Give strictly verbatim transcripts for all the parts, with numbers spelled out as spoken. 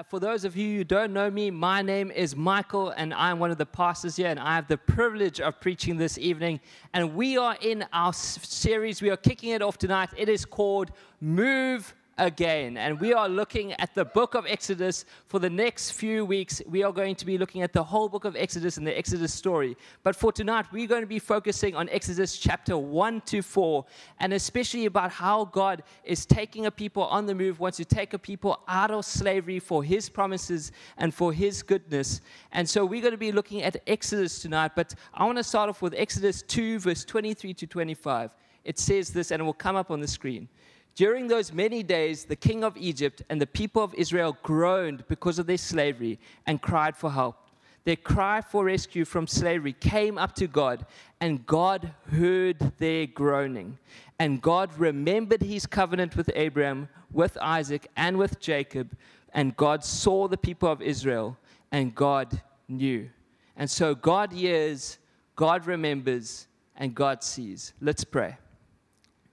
Uh, for those of you who don't know me, my name is Michael, and I'm one of the pastors here, and I have the privilege of preaching this evening. And we are in our series. We are kicking it off tonight. It is called Move Again, and we are looking at the book of Exodus for the next few weeks. We are going to be looking at the whole book of Exodus and the Exodus story. But for tonight, we're going to be focusing on Exodus chapter one to four, and especially about how God is taking a people on the move, wants to take a people out of slavery for His promises and for His goodness. And so we're going to be looking at Exodus tonight, but I want to start off with Exodus two, verse twenty-three to twenty-five. It says this, and it will come up on the screen. During those many days, the king of Egypt and the people of Israel groaned because of their slavery and cried for help. Their cry for rescue from slavery came up to God, and God heard their groaning. And God remembered His covenant with Abraham, with Isaac, and with Jacob. And God saw the people of Israel, and God knew. And so God hears, God remembers, and God sees. Let's pray.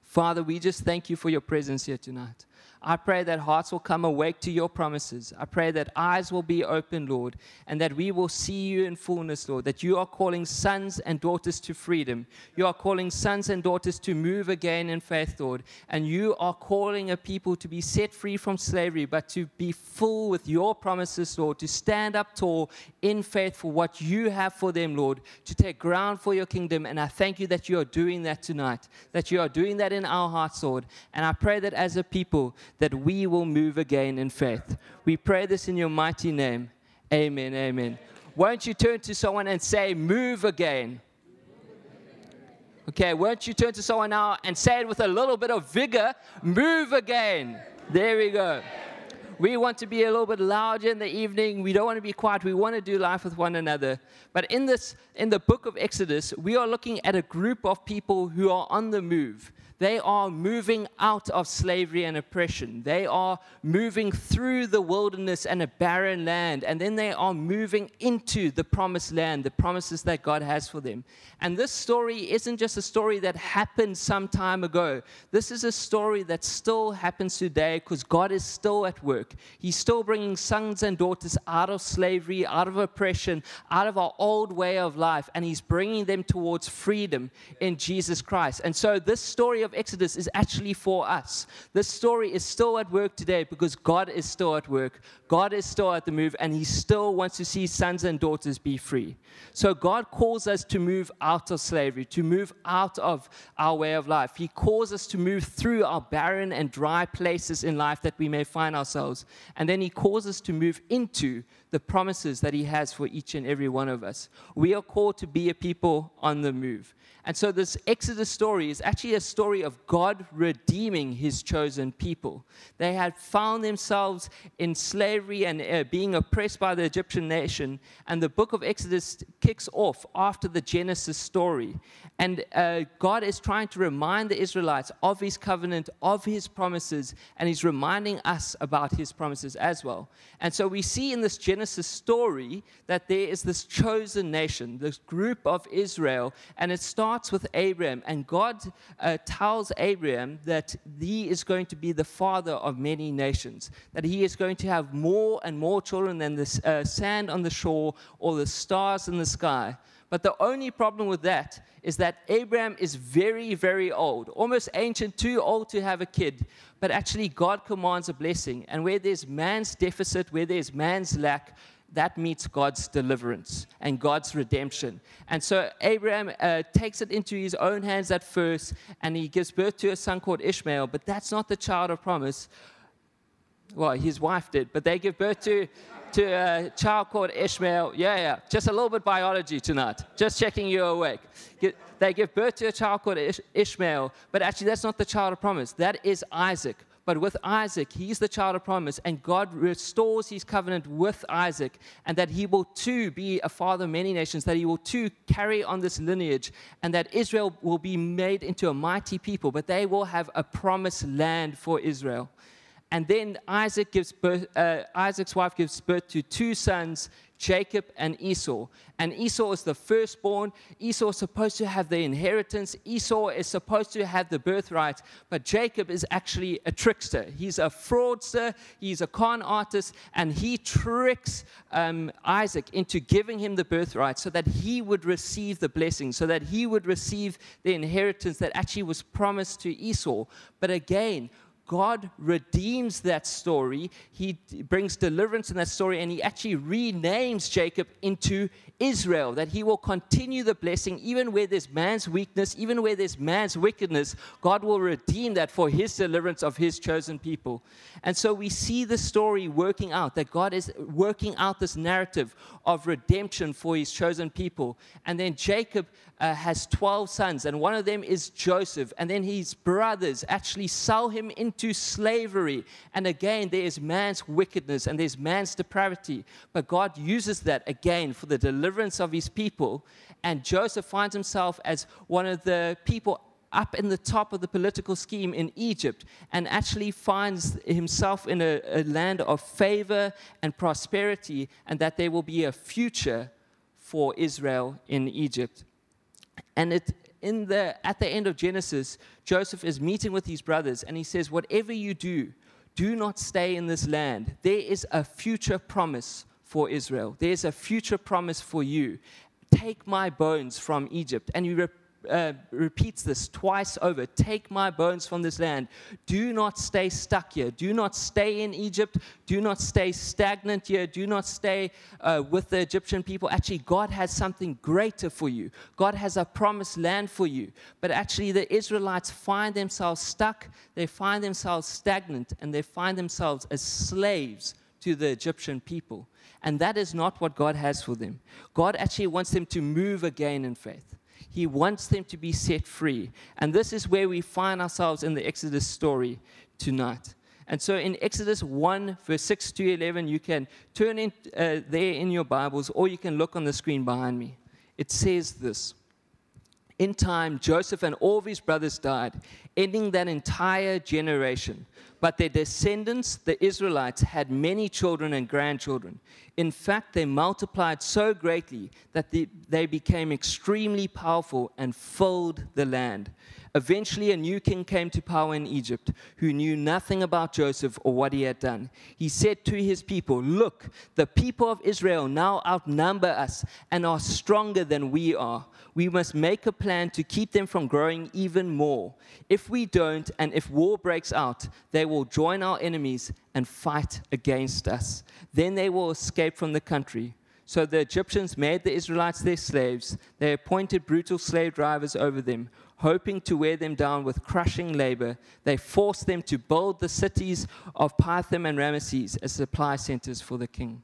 Father, we just thank You for Your presence here tonight. I pray that hearts will come awake to Your promises. I pray that eyes will be open, Lord, and that we will see You in fullness, Lord, that You are calling sons and daughters to freedom. You are calling sons and daughters to move again in faith, Lord, and You are calling a people to be set free from slavery, but to be full with Your promises, Lord, to stand up tall in faith for what You have for them, Lord, to take ground for Your kingdom. And I thank You that You are doing that tonight, that You are doing that in our hearts, Lord. And I pray that as a people, that we will move again in faith. We pray this in Your mighty name. Amen, amen. Won't you turn to someone and say, move again? Okay, won't you turn to someone now and say it with a little bit of vigor? Move again. There we go. We want to be a little bit louder in the evening. We don't want to be quiet. We want to do life with one another. But in this, in the book of Exodus, we are looking at a group of people who are on the move. They are moving out of slavery and oppression. They are moving through the wilderness and a barren land. And then they are moving into the promised land, the promises that God has for them. And this story isn't just a story that happened some time ago. This is a story that still happens today because God is still at work. He's still bringing sons and daughters out of slavery, out of oppression, out of our old way of life, and He's bringing them towards freedom in Jesus Christ. And so this story of Exodus is actually for us. This story is still at work today because God is still at work. God is still at the move, and He still wants to see sons and daughters be free. So God calls us to move out of slavery, to move out of our way of life. He calls us to move through our barren and dry places in life that we may find ourselves. And then He calls us to move into the promises that He has for each and every one of us. We are called to be a people on the move. And so this Exodus story is actually a story of God redeeming His chosen people. They had found themselves in slavery and uh, being oppressed by the Egyptian nation. And the book of Exodus kicks off after the Genesis story. And uh, God is trying to remind the Israelites of His covenant, of His promises, and He's reminding us about His promises as well. And so we see in this Genesis Genesis story that there is this chosen nation, this group of Israel, and it starts with Abraham. And God uh, tells Abraham that he is going to be the father of many nations, that he is going to have more and more children than the uh, sand on the shore or the stars in the sky. But the only problem with that is that Abraham is very, very old, almost ancient, too old to have a kid. But actually, God commands a blessing. And where there's man's deficit, where there's man's lack, that meets God's deliverance and God's redemption. And so Abraham uh, takes it into his own hands at first, and he gives birth to a son called Ishmael. But that's not the child of promise. Well, his wife did, but they give birth to... to a child called Ishmael. Yeah, yeah, just a little bit biology tonight. Just checking you awake. They give birth to a child called Ishmael, but actually that's not the child of promise. That is Isaac. But with Isaac, he's the child of promise, and God restores His covenant with Isaac, and that he will too be a father of many nations, that he will too carry on this lineage, and that Israel will be made into a mighty people, but they will have a promised land for Israel. And then Isaac gives birth, uh, Isaac's wife gives birth to two sons, Jacob and Esau. And Esau is the firstborn. Esau is supposed to have the inheritance. Esau is supposed to have the birthright. But Jacob is actually a trickster. He's a fraudster. He's a con artist. And he tricks um, Isaac into giving him the birthright so that he would receive the blessing, so that he would receive the inheritance that actually was promised to Esau. But again, God redeems that story. He brings deliverance in that story, and he actually renames Jacob into Israel, that he will continue the blessing even where there's man's weakness, even where there's man's wickedness. God will redeem that for his deliverance of his chosen people. And so we see the story working out, that God is working out this narrative of redemption for his chosen people. And then Jacob uh, has twelve sons, and one of them is Joseph. And then his brothers actually sell him into to slavery. And again, there is man's wickedness and there's man's depravity. But God uses that again for the deliverance of his people. And Joseph finds himself as one of the people up in the top of the political scheme in Egypt, and actually finds himself in a, a land of favor and prosperity, and that there will be a future for Israel in Egypt. And it In the, at the end of Genesis, Joseph is meeting with his brothers, and he says, whatever you do, do not stay in this land. There is a future promise for Israel. There is a future promise for you. Take my bones from Egypt. And he re, uh, repeats this twice over. Take my bones from this land. Do not stay stuck here. Do not stay in Egypt. Do not stay stagnant here. Do not stay uh, with the Egyptian people. Actually, God has something greater for you. God has a promised land for you. But actually, the Israelites find themselves stuck. They find themselves stagnant, and they find themselves as slaves to the Egyptian people. And that is not what God has for them. God actually wants them to move again in faith. He wants them to be set free. And this is where we find ourselves in the Exodus story tonight. And so in Exodus one, verse six to eleven, you can turn in uh, there in your Bibles, or you can look on the screen behind me. It says this: in time, Joseph and all of his brothers died, ending that entire generation. But their descendants, the Israelites, had many children and grandchildren. In fact, they multiplied so greatly that they, they became extremely powerful and filled the land. Eventually, a new king came to power in Egypt who knew nothing about Joseph or what he had done. He said to his people, look, the people of Israel now outnumber us and are stronger than we are. We must make a plan to keep them from growing even more. If we don't, and if war breaks out, they will join our enemies and fight against us. Then they will escape from the country. So the Egyptians made the Israelites their slaves. They appointed brutal slave drivers over them, hoping to wear them down with crushing labor. They forced them to build the cities of Pithom and Ramesses as supply centers for the king.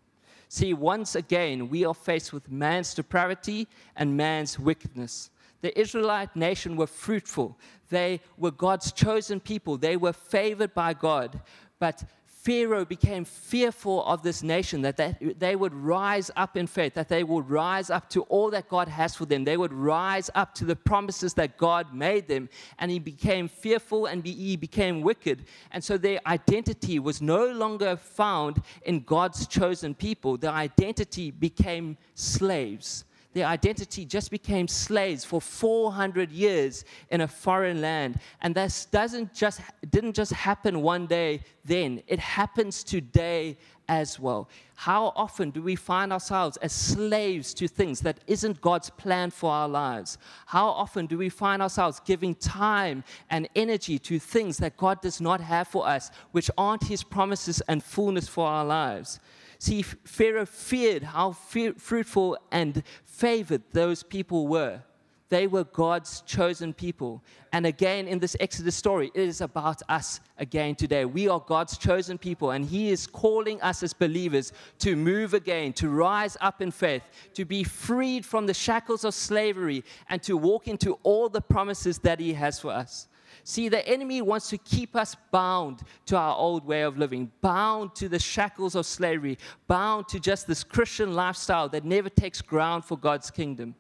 See, once again, we are faced with man's depravity and man's wickedness. The Israelite nation were fruitful. They were God's chosen people. They were favored by God. But Pharaoh became fearful of this nation, that they, they would rise up in faith, that they would rise up to all that God has for them. They would rise up to the promises that God made them. And he became fearful, and he became wicked. And so their identity was no longer found in God's chosen people. Their identity became slaves. Their identity just became slaves for four hundred years in a foreign land. And this doesn't just, didn't just happen one day then. It happens today as well. How often do we find ourselves as slaves to things that isn't God's plan for our lives? How often do we find ourselves giving time and energy to things that God does not have for us, which aren't his promises and fullness for our lives? See, Pharaoh feared how fe- fruitful and favored those people were. They were God's chosen people. And again, in this Exodus story, it is about us again today. We are God's chosen people, and he is calling us as believers to move again, to rise up in faith, to be freed from the shackles of slavery, and to walk into all the promises that he has for us. See, the enemy wants to keep us bound to our old way of living, bound to the shackles of slavery, bound to just this Christian lifestyle that never takes ground for God's kingdom.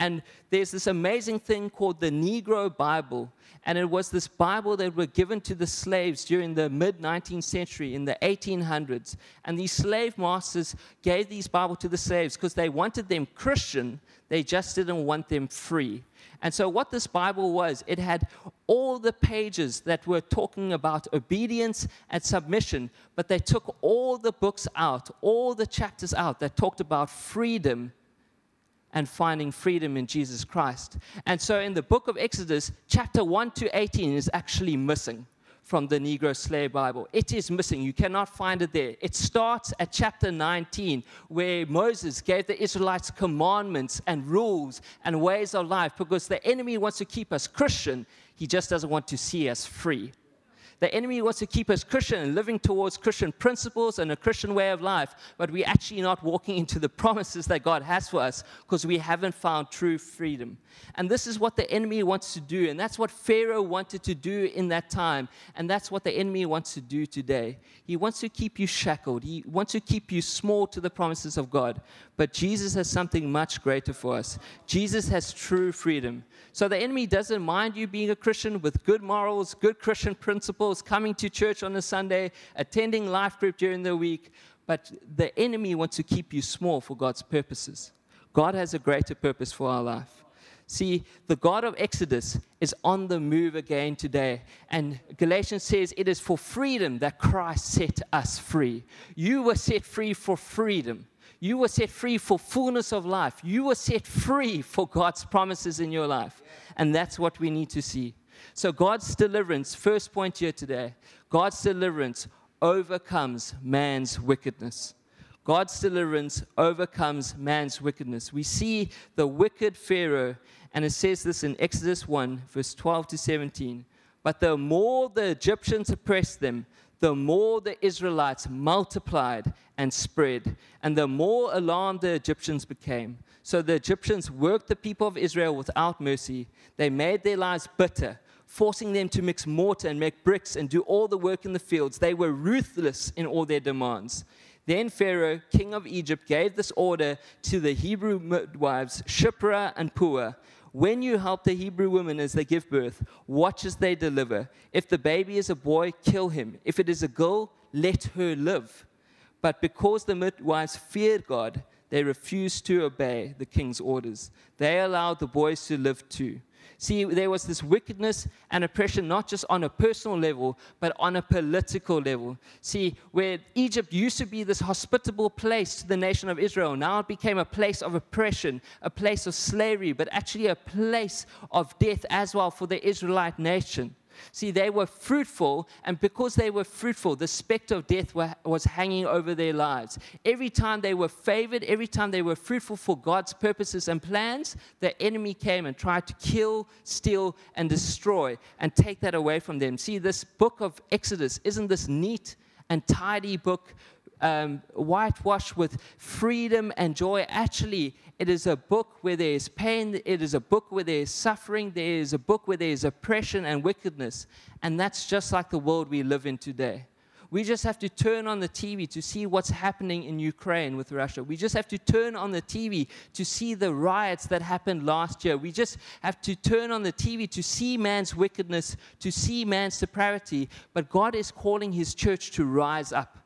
And there's this amazing thing called the Negro Bible. And it was this Bible that were given to the slaves during the mid nineteenth century, in the eighteen hundreds. And these slave masters gave these Bibles to the slaves because they wanted them Christian. They just didn't want them free. And so what this Bible was, it had all the pages that were talking about obedience and submission, but they took all the books out, all the chapters out that talked about freedom and finding freedom in Jesus Christ. And so in the book of Exodus, chapter one to eighteen is actually missing from the Negro Slave Bible. It is missing. You cannot find it there. It starts at chapter nineteen, where Moses gave the Israelites commandments and rules and ways of life, because the enemy wants to keep us Christian. He just doesn't want to see us free. The enemy wants to keep us Christian and living towards Christian principles and a Christian way of life, but we're actually not walking into the promises that God has for us because we haven't found true freedom. And this is what the enemy wants to do, and that's what Pharaoh wanted to do in that time, and that's what the enemy wants to do today. He wants to keep you shackled. He wants to keep you small to the promises of God. But Jesus has something much greater for us. Jesus has true freedom. So the enemy doesn't mind you being a Christian with good morals, good Christian principles, coming to church on a Sunday, attending life group during the week. But the enemy wants to keep you small for God's purposes. God has a greater purpose for our life. See, the God of Exodus is on the move again today. And Galatians says it is for freedom that Christ set us free. You were set free for freedom. You were set free for fullness of life. You were set free for God's promises in your life. And that's what we need to see. So God's deliverance, first point here today, God's deliverance overcomes man's wickedness. God's deliverance overcomes man's wickedness. We see the wicked Pharaoh, and it says this in Exodus one, verse twelve to seventeen. But the more the Egyptians oppressed them, the more the Israelites multiplied and spread, and the more alarmed the Egyptians became. So the Egyptians worked the people of Israel without mercy. They made their lives bitter, forcing them to mix mortar and make bricks and do all the work in the fields. They were ruthless in all their demands. Then Pharaoh, king of Egypt, gave this order to the Hebrew midwives, Shiphrah and Puah. When you help the Hebrew women as they give birth, watch as they deliver. If the baby is a boy, kill him. If it is a girl, let her live. But because the midwives feared God, they refused to obey the king's orders. They allowed the boys to live too. See, there was this wickedness and oppression, not just on a personal level, but on a political level. See, where Egypt used to be this hospitable place to the nation of Israel, now it became a place of oppression, a place of slavery, but actually a place of death as well for the Israelite nation. See, they were fruitful, and because they were fruitful, the specter of death were, was hanging over their lives. Every time they were favored, every time they were fruitful for God's purposes and plans, the enemy came and tried to kill, steal, and destroy, and take that away from them. See, this book of Exodus, isn't this neat and tidy book, um, whitewashed with freedom and joy? Actually, it is a book where there is pain, it is a book where there is suffering, there is a book where there is oppression and wickedness. And that's just like the world we live in today. We just have to turn on the T V to see what's happening in Ukraine with Russia. We just have to turn on the T V to see the riots that happened last year. We just have to turn on the T V to see man's wickedness, to see man's depravity. But God is calling his church to rise up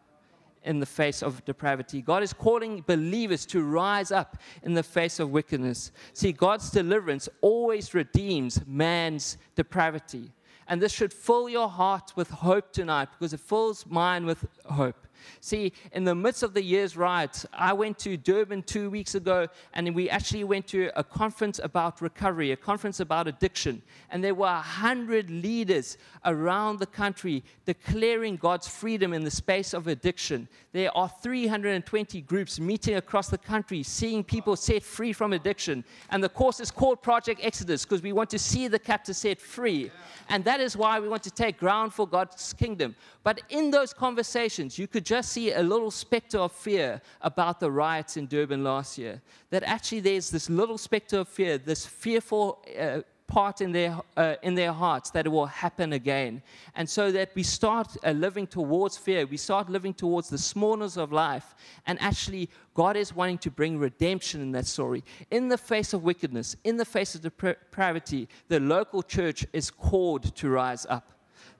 in the face of depravity. God is calling believers to rise up in the face of wickedness. See, God's deliverance always redeems man's depravity. And this should fill your heart with hope tonight, because it fills mine with hope. See, in the midst of the year's riots, I went to Durban two weeks ago, and we actually went to a conference about recovery, a conference about addiction. And there were one hundred leaders around the country declaring God's freedom in the space of addiction. There are three hundred twenty groups meeting across the country, seeing people set free from addiction. And the course is called Project Exodus, because we want to see the captives set free. Yeah. And that is why we want to take ground for God's kingdom. But in those conversations, you could just see a little specter of fear about the riots in Durban last year. That actually there's this little specter of fear, this fearful uh, part in their, uh, in their hearts that it will happen again. And so that we start uh, living towards fear. We start living towards the smallness of life. And actually, God is wanting to bring redemption in that story. In the face of wickedness, in the face of depravity, the local church is called to rise up.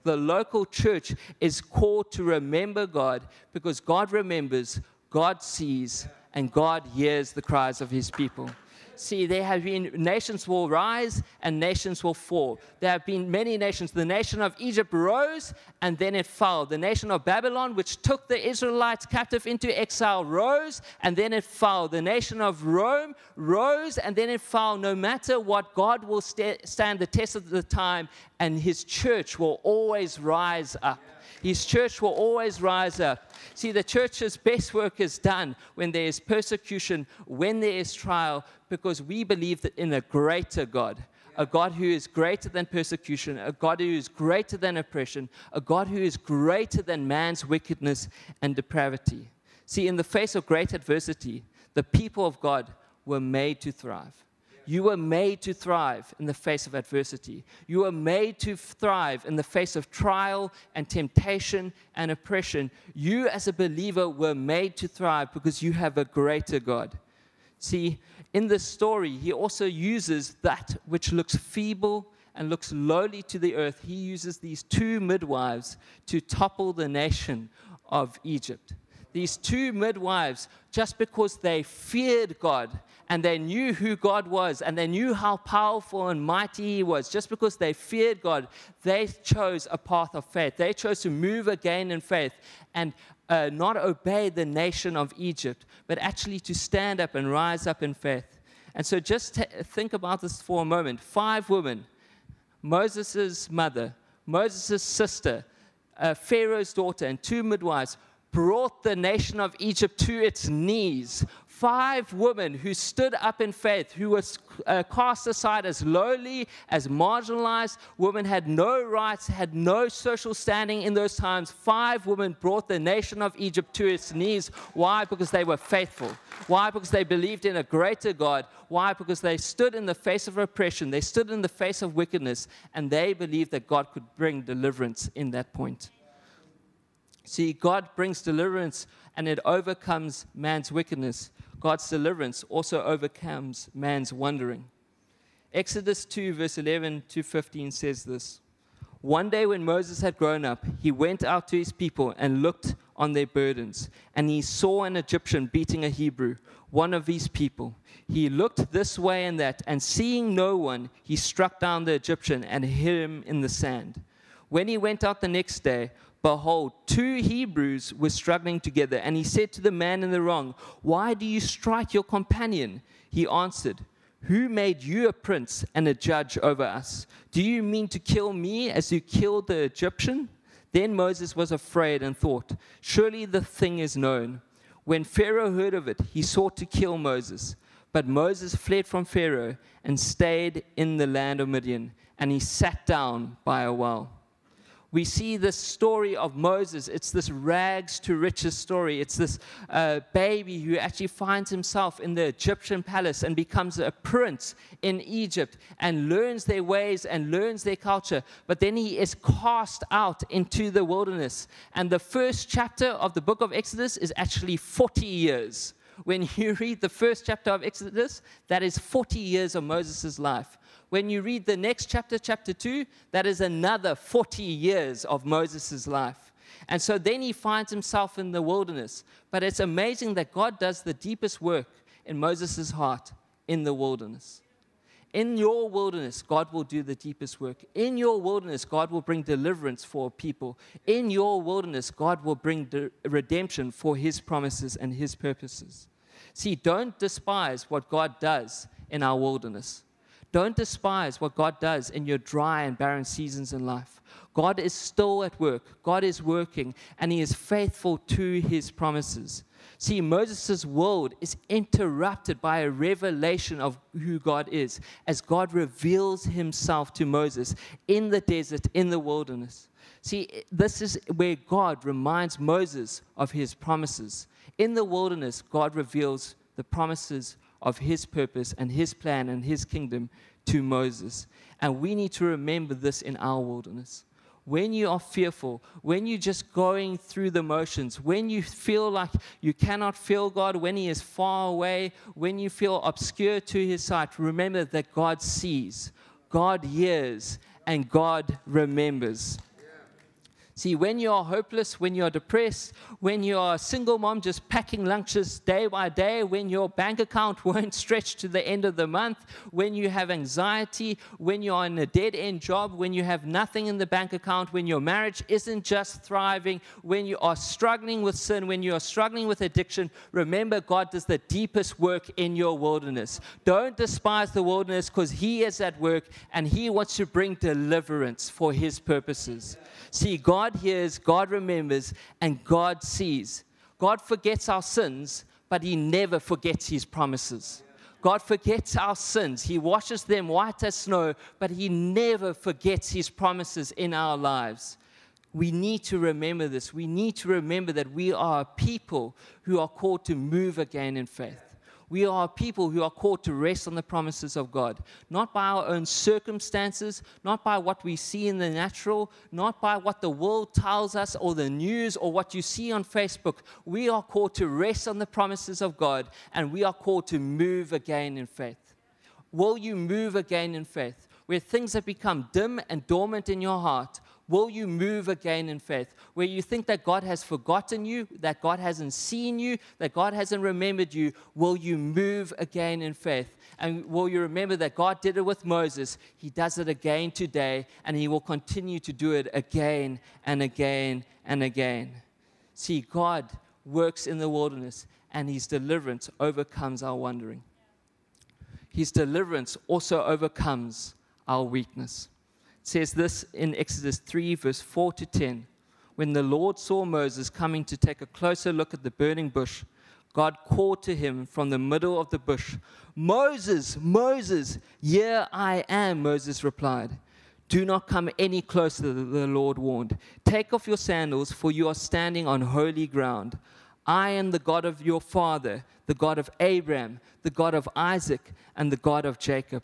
The local church is called to remember God, because God remembers, God sees, and God hears the cries of his people. See, there have been nations will rise and nations will fall. There have been many nations. The nation of Egypt rose and then it fell. The nation of Babylon, which took the Israelites captive into exile, rose and then it fell. The nation of Rome rose and then it fell. No matter what, God will st- stand the test of the time, and his church will always rise up. His church will always rise up. See, the church's best work is done when there is persecution, when there is trial, because we believe that in a greater God, a God who is greater than persecution, a God who is greater than oppression, a God who is greater than man's wickedness and depravity. See, in the face of great adversity, the people of God were made to thrive. You were made to thrive in the face of adversity. You were made to thrive in the face of trial and temptation and oppression. You, as a believer, were made to thrive because you have a greater God. See, in this story, he also uses that which looks feeble and looks lowly to the earth. He uses these two midwives to topple the nation of Egypt. These two midwives, just because they feared God and they knew who God was and they knew how powerful and mighty he was, just because they feared God, they chose a path of faith. They chose to move again in faith and uh, not obey the nation of Egypt, but actually to stand up and rise up in faith. And so just t- think about this for a moment. Five women, Moses' mother, Moses' sister, uh, Pharaoh's daughter, and two midwives, brought the nation of Egypt to its knees. Five women who stood up in faith, who were uh, cast aside as lowly, as marginalized. Women had no rights, had no social standing in those times. Five women brought the nation of Egypt to its knees. Why? Because they were faithful. Why? Because they believed in a greater God. Why? Because they stood in the face of oppression. They stood in the face of wickedness, and they believed that God could bring deliverance in that point. See, God brings deliverance, and it overcomes man's wickedness. God's deliverance also overcomes man's wandering. Exodus two, verse eleven to fifteen says this. One day when Moses had grown up, he went out to his people and looked on their burdens, and he saw an Egyptian beating a Hebrew, one of his people. He looked this way and that, and seeing no one, he struck down the Egyptian and hid him in the sand. When he went out the next day, behold, two Hebrews were struggling together, and he said to the man in the wrong, "Why do you strike your companion?" He answered, "Who made you a prince and a judge over us? Do you mean to kill me as you killed the Egyptian?" Then Moses was afraid and thought, "Surely the thing is known." When Pharaoh heard of it, he sought to kill Moses. But Moses fled from Pharaoh and stayed in the land of Midian, and he sat down by a well. We see this story of Moses. It's this rags to riches story. It's this uh, baby who actually finds himself in the Egyptian palace and becomes a prince in Egypt and learns their ways and learns their culture. But then he is cast out into the wilderness. And the first chapter of the book of Exodus is actually forty years. When you read the first chapter of Exodus, that is forty years of Moses' life. When you read the next chapter, chapter two, that is another forty years of Moses' life. And so then he finds himself in the wilderness. But it's amazing that God does the deepest work in Moses' heart in the wilderness. In your wilderness, God will do the deepest work. In your wilderness, God will bring deliverance for people. In your wilderness, God will bring de- redemption for his promises and his purposes. See, don't despise what God does in our wilderness. Don't despise what God does in your dry and barren seasons in life. God is still at work. God is working, and he is faithful to his promises. See, Moses' world is interrupted by a revelation of who God is as God reveals himself to Moses in the desert, in the wilderness. See, this is where God reminds Moses of his promises. In the wilderness, God reveals the promises of his purpose and his plan and his kingdom to Moses. And we need to remember this in our wilderness. When you are fearful, when you're just going through the motions, when you feel like you cannot feel God, when He is far away, when you feel obscure to His sight, remember that God sees, God hears, and God remembers. Yeah. See, when you are hopeless, when you are depressed, when you are a single mom just packing lunches day by day, when your bank account won't stretch to the end of the month, when you have anxiety, when you are in a dead-end job, when you have nothing in the bank account, when your marriage isn't just thriving, when you are struggling with sin, when you are struggling with addiction, remember God does the deepest work in your wilderness. Don't despise the wilderness, because He is at work and He wants to bring deliverance for His purposes. See, God God hears, God remembers, and God sees. God forgets our sins, but He never forgets His promises. God forgets our sins. He washes them white as snow, but He never forgets His promises in our lives. We need to remember this. We need to remember that we are a people who are called to move again in faith. We are people who are called to rest on the promises of God, not by our own circumstances, not by what we see in the natural, not by what the world tells us or the news or what you see on Facebook. We are called to rest on the promises of God, and we are called to move again in faith. Will you move again in faith? Where things have become dim and dormant in your heart, will you move again in faith? Where you think that God has forgotten you, that God hasn't seen you, that God hasn't remembered you, will you move again in faith? And will you remember that God did it with Moses? He does it again today, and He will continue to do it again and again and again. See, God works in the wilderness, and His deliverance overcomes our wandering. His deliverance also overcomes our weakness. Says this in Exodus three, verse four to ten. When the Lord saw Moses coming to take a closer look at the burning bush, God called to him from the middle of the bush, "Moses, Moses!" "Here I am," Moses replied. "Do not come any closer," the Lord warned. "Take off your sandals, for you are standing on holy ground. I am the God of your father, the God of Abraham, the God of Isaac, and the God of Jacob."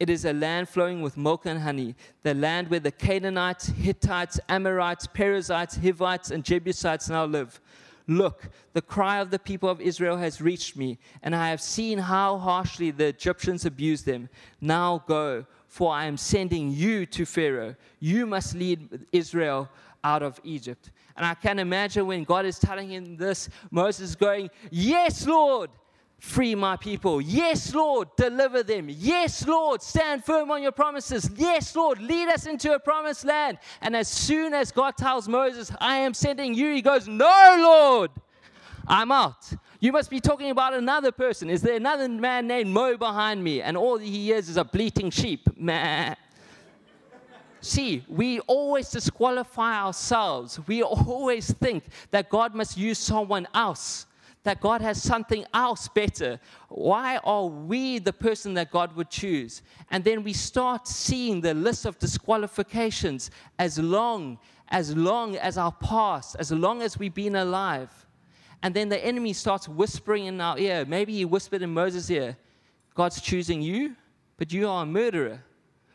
It is a land flowing with milk and honey, the land where the Canaanites, Hittites, Amorites, Perizzites, Hivites, and Jebusites now live. Look, the cry of the people of Israel has reached me, and I have seen how harshly the Egyptians abuse them. Now go, for I am sending you to Pharaoh. You must lead Israel out of Egypt." And I can imagine when God is telling him this, Moses is going, "Yes, Lord! Free my people. Yes, Lord, deliver them. Yes, Lord, stand firm on your promises. Yes, Lord, lead us into a promised land." And as soon as God tells Moses, "I am sending you," he goes, "No, Lord, I'm out. You must be talking about another person. Is there another man named Mo behind me?" And all he hears is a bleating sheep. Meh. See, we always disqualify ourselves. We always think that God must use someone else, that God has something else better. Why are we the person that God would choose? And then we start seeing the list of disqualifications as long, as long as our past, as long as we've been alive. And then the enemy starts whispering in our ear. Maybe he whispered in Moses' ear, "God's choosing you, but you are a murderer.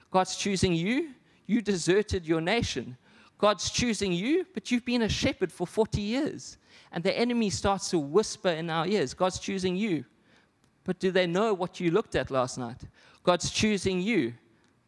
God's choosing you, you deserted your nation. God's choosing you, but you've been a shepherd for forty years. And the enemy starts to whisper in our ears, "God's choosing you, but do they know what you looked at last night? God's choosing you,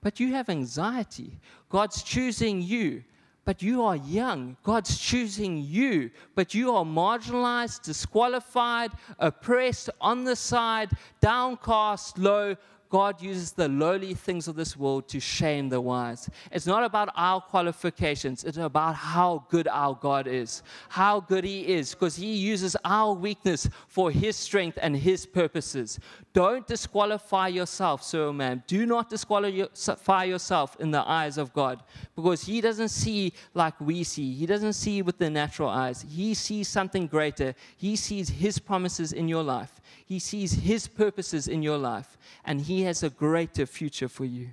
but you have anxiety. God's choosing you, but you are young. God's choosing you, but you are marginalized, disqualified, oppressed, on the side, downcast, low. God uses the lowly things of this world to shame the wise. It's not about our qualifications. It's about how good our God is, how good he is, because he uses our weakness for his strength and his purposes. Don't disqualify yourself, sir or ma'am. Do not disqualify yourself in the eyes of God, because he doesn't see like we see. He doesn't see with the natural eyes. He sees something greater. He sees his promises in your life. He sees his purposes in your life, and he has a greater future for you.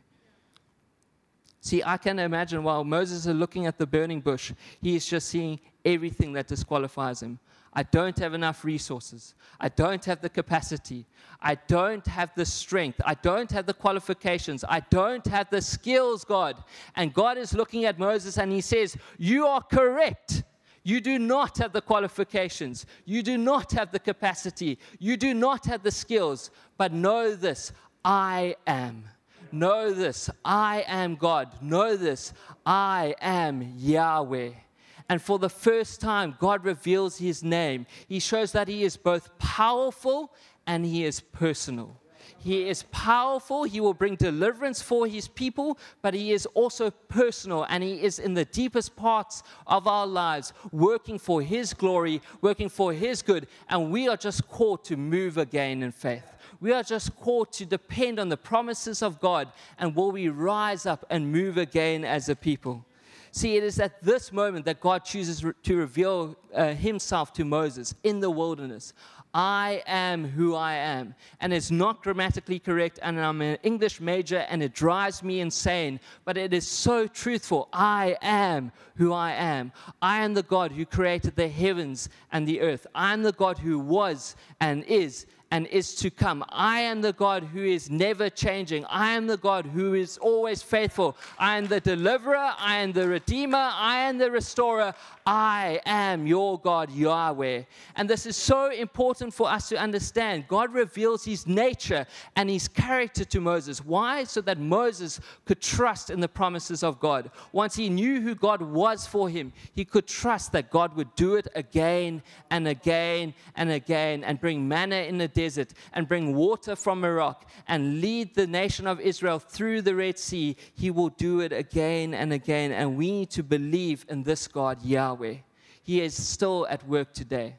See, I can imagine while Moses is looking at the burning bush, he is just seeing everything that disqualifies him. I don't have enough resources. I don't have the capacity. I don't have the strength. I don't have the qualifications. I don't have the skills, God. And God is looking at Moses and he says, you are correct. You do not have the qualifications. You do not have the capacity. You do not have the skills. But know this, I am. Know this, I am God. Know this, I am Yahweh. And for the first time, God reveals his name. He shows that he is both powerful and he is personal. He is powerful. He will bring deliverance for his people, but he is also personal, and he is in the deepest parts of our lives, working for his glory, working for his good, and we are just called to move again in faith. We are just called to depend on the promises of God, and will we rise up and move again as a people? See, it is at this moment that God chooses re- to reveal uh, himself to Moses in the wilderness. I am who I am. And it's not grammatically correct, and I'm an English major, and it drives me insane, but it is so truthful. I am who I am. I am the God who created the heavens and the earth. I am the God who was and is and is to come. I am the God who is never changing. I am the God who is always faithful. I am the deliverer. I am the redeemer. I am the restorer. I am your God, Yahweh. And this is so important for us to understand. God reveals his nature and his character to Moses. Why? So that Moses could trust in the promises of God. Once he knew who God was for him, he could trust that God would do it again and again and again, and bring manna in the desert, and bring water from a rock, and lead the nation of Israel through the Red Sea. He will do it again and again, and we need to believe in this God, Yahweh. He is still at work today.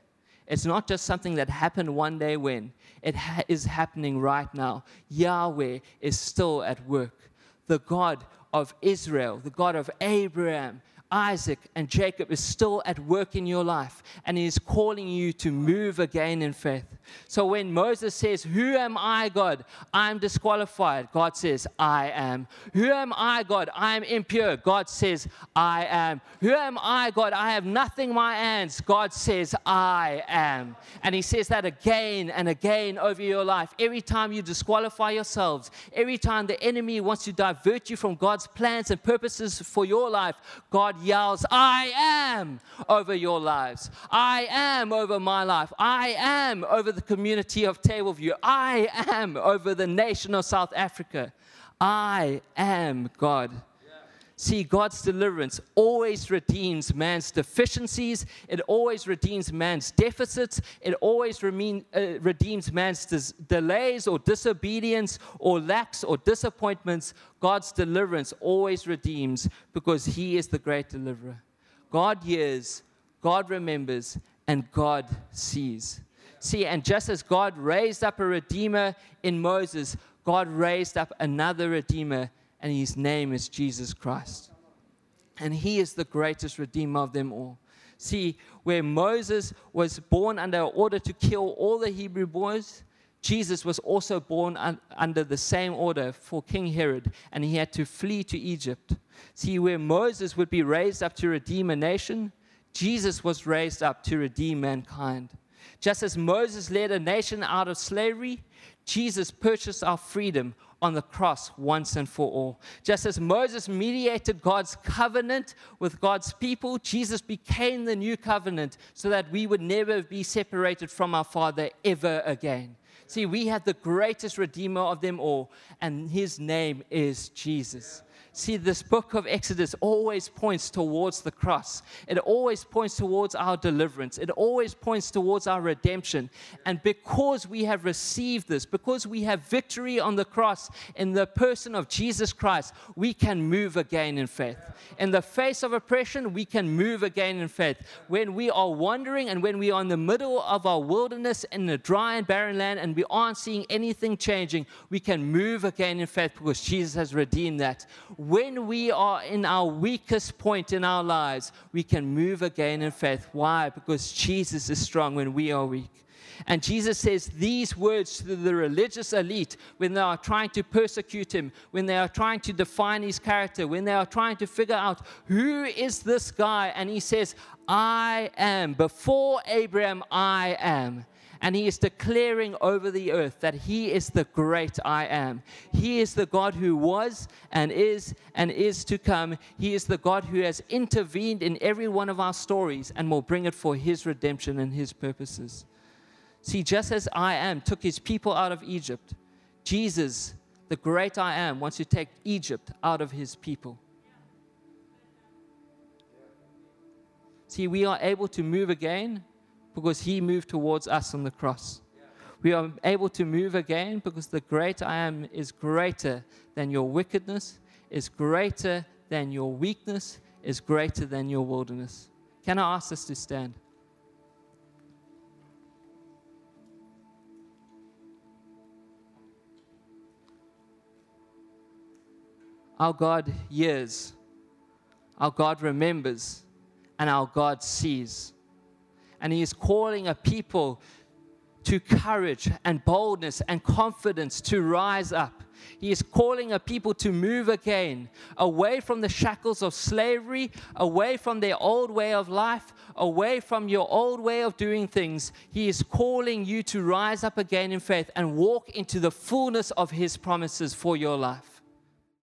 It's not just something that happened one day when. It ha- is happening right now. Yahweh is still at work. The God of Israel, the God of Abraham, Isaac, and Jacob is still at work in your life, and he is calling you to move again in faith. So when Moses says, who am I, God? I'm disqualified. God says, I am. Who am I, God? I'm impure. God says, I am. Who am I, God? I have nothing in my hands. God says, I am. And he says that again and again over your life. Every time you disqualify yourselves, every time the enemy wants to divert you from God's plans and purposes for your life, God yells, I am over your lives. I am over my life. I am over the the community of Tableview. I am over the nation of South Africa. I am God. Yeah. See, God's deliverance always redeems man's deficiencies. It always redeems man's deficits. It always reme- uh, redeems man's dis- delays or disobedience or lacks or disappointments. God's deliverance always redeems, because he is the great deliverer. God hears, God remembers, and God sees. See, and just as God raised up a Redeemer in Moses, God raised up another Redeemer, and his name is Jesus Christ. And he is the greatest Redeemer of them all. See, where Moses was born under order to kill all the Hebrew boys, Jesus was also born un- under the same order for King Herod, and he had to flee to Egypt. See, where Moses would be raised up to redeem a nation, Jesus was raised up to redeem mankind. Just as Moses led a nation out of slavery, Jesus purchased our freedom on the cross once and for all. Just as Moses mediated God's covenant with God's people, Jesus became the new covenant so that we would never be separated from our Father ever again. See, we have the greatest Redeemer of them all, and his name is Jesus. See, this book of Exodus always points towards the cross. It always points towards our deliverance. It always points towards our redemption. And because we have received this, because we have victory on the cross in the person of Jesus Christ, we can move again in faith. In the face of oppression, we can move again in faith. When we are wandering and when we are in the middle of our wilderness in the dry and barren land and we aren't seeing anything changing, we can move again in faith because Jesus has redeemed that. When we are in our weakest point in our lives, we can move again in faith. Why? Because Jesus is strong when we are weak. And Jesus says these words to the religious elite when they are trying to persecute him, when they are trying to define his character, when they are trying to figure out who is this guy. And he says, I am. Before Abraham, I am. And he is declaring over the earth that he is the great I am. He is the God who was and is and is to come. He is the God who has intervened in every one of our stories and will bring it for his redemption and his purposes. See, just as I am took his people out of Egypt, Jesus, the great I am, wants to take Egypt out of his people. See, we are able to move again because he moved towards us on the cross. We are able to move again because the great I am is greater than your wickedness, is greater than your weakness, is greater than your wilderness. Can I ask us to stand? Our God hears, our God remembers, and our God sees. And he is calling a people to courage and boldness and confidence to rise up. He is calling a people to move again, away from the shackles of slavery, away from their old way of life, away from your old way of doing things. He is calling you to rise up again in faith and walk into the fullness of his promises for your life.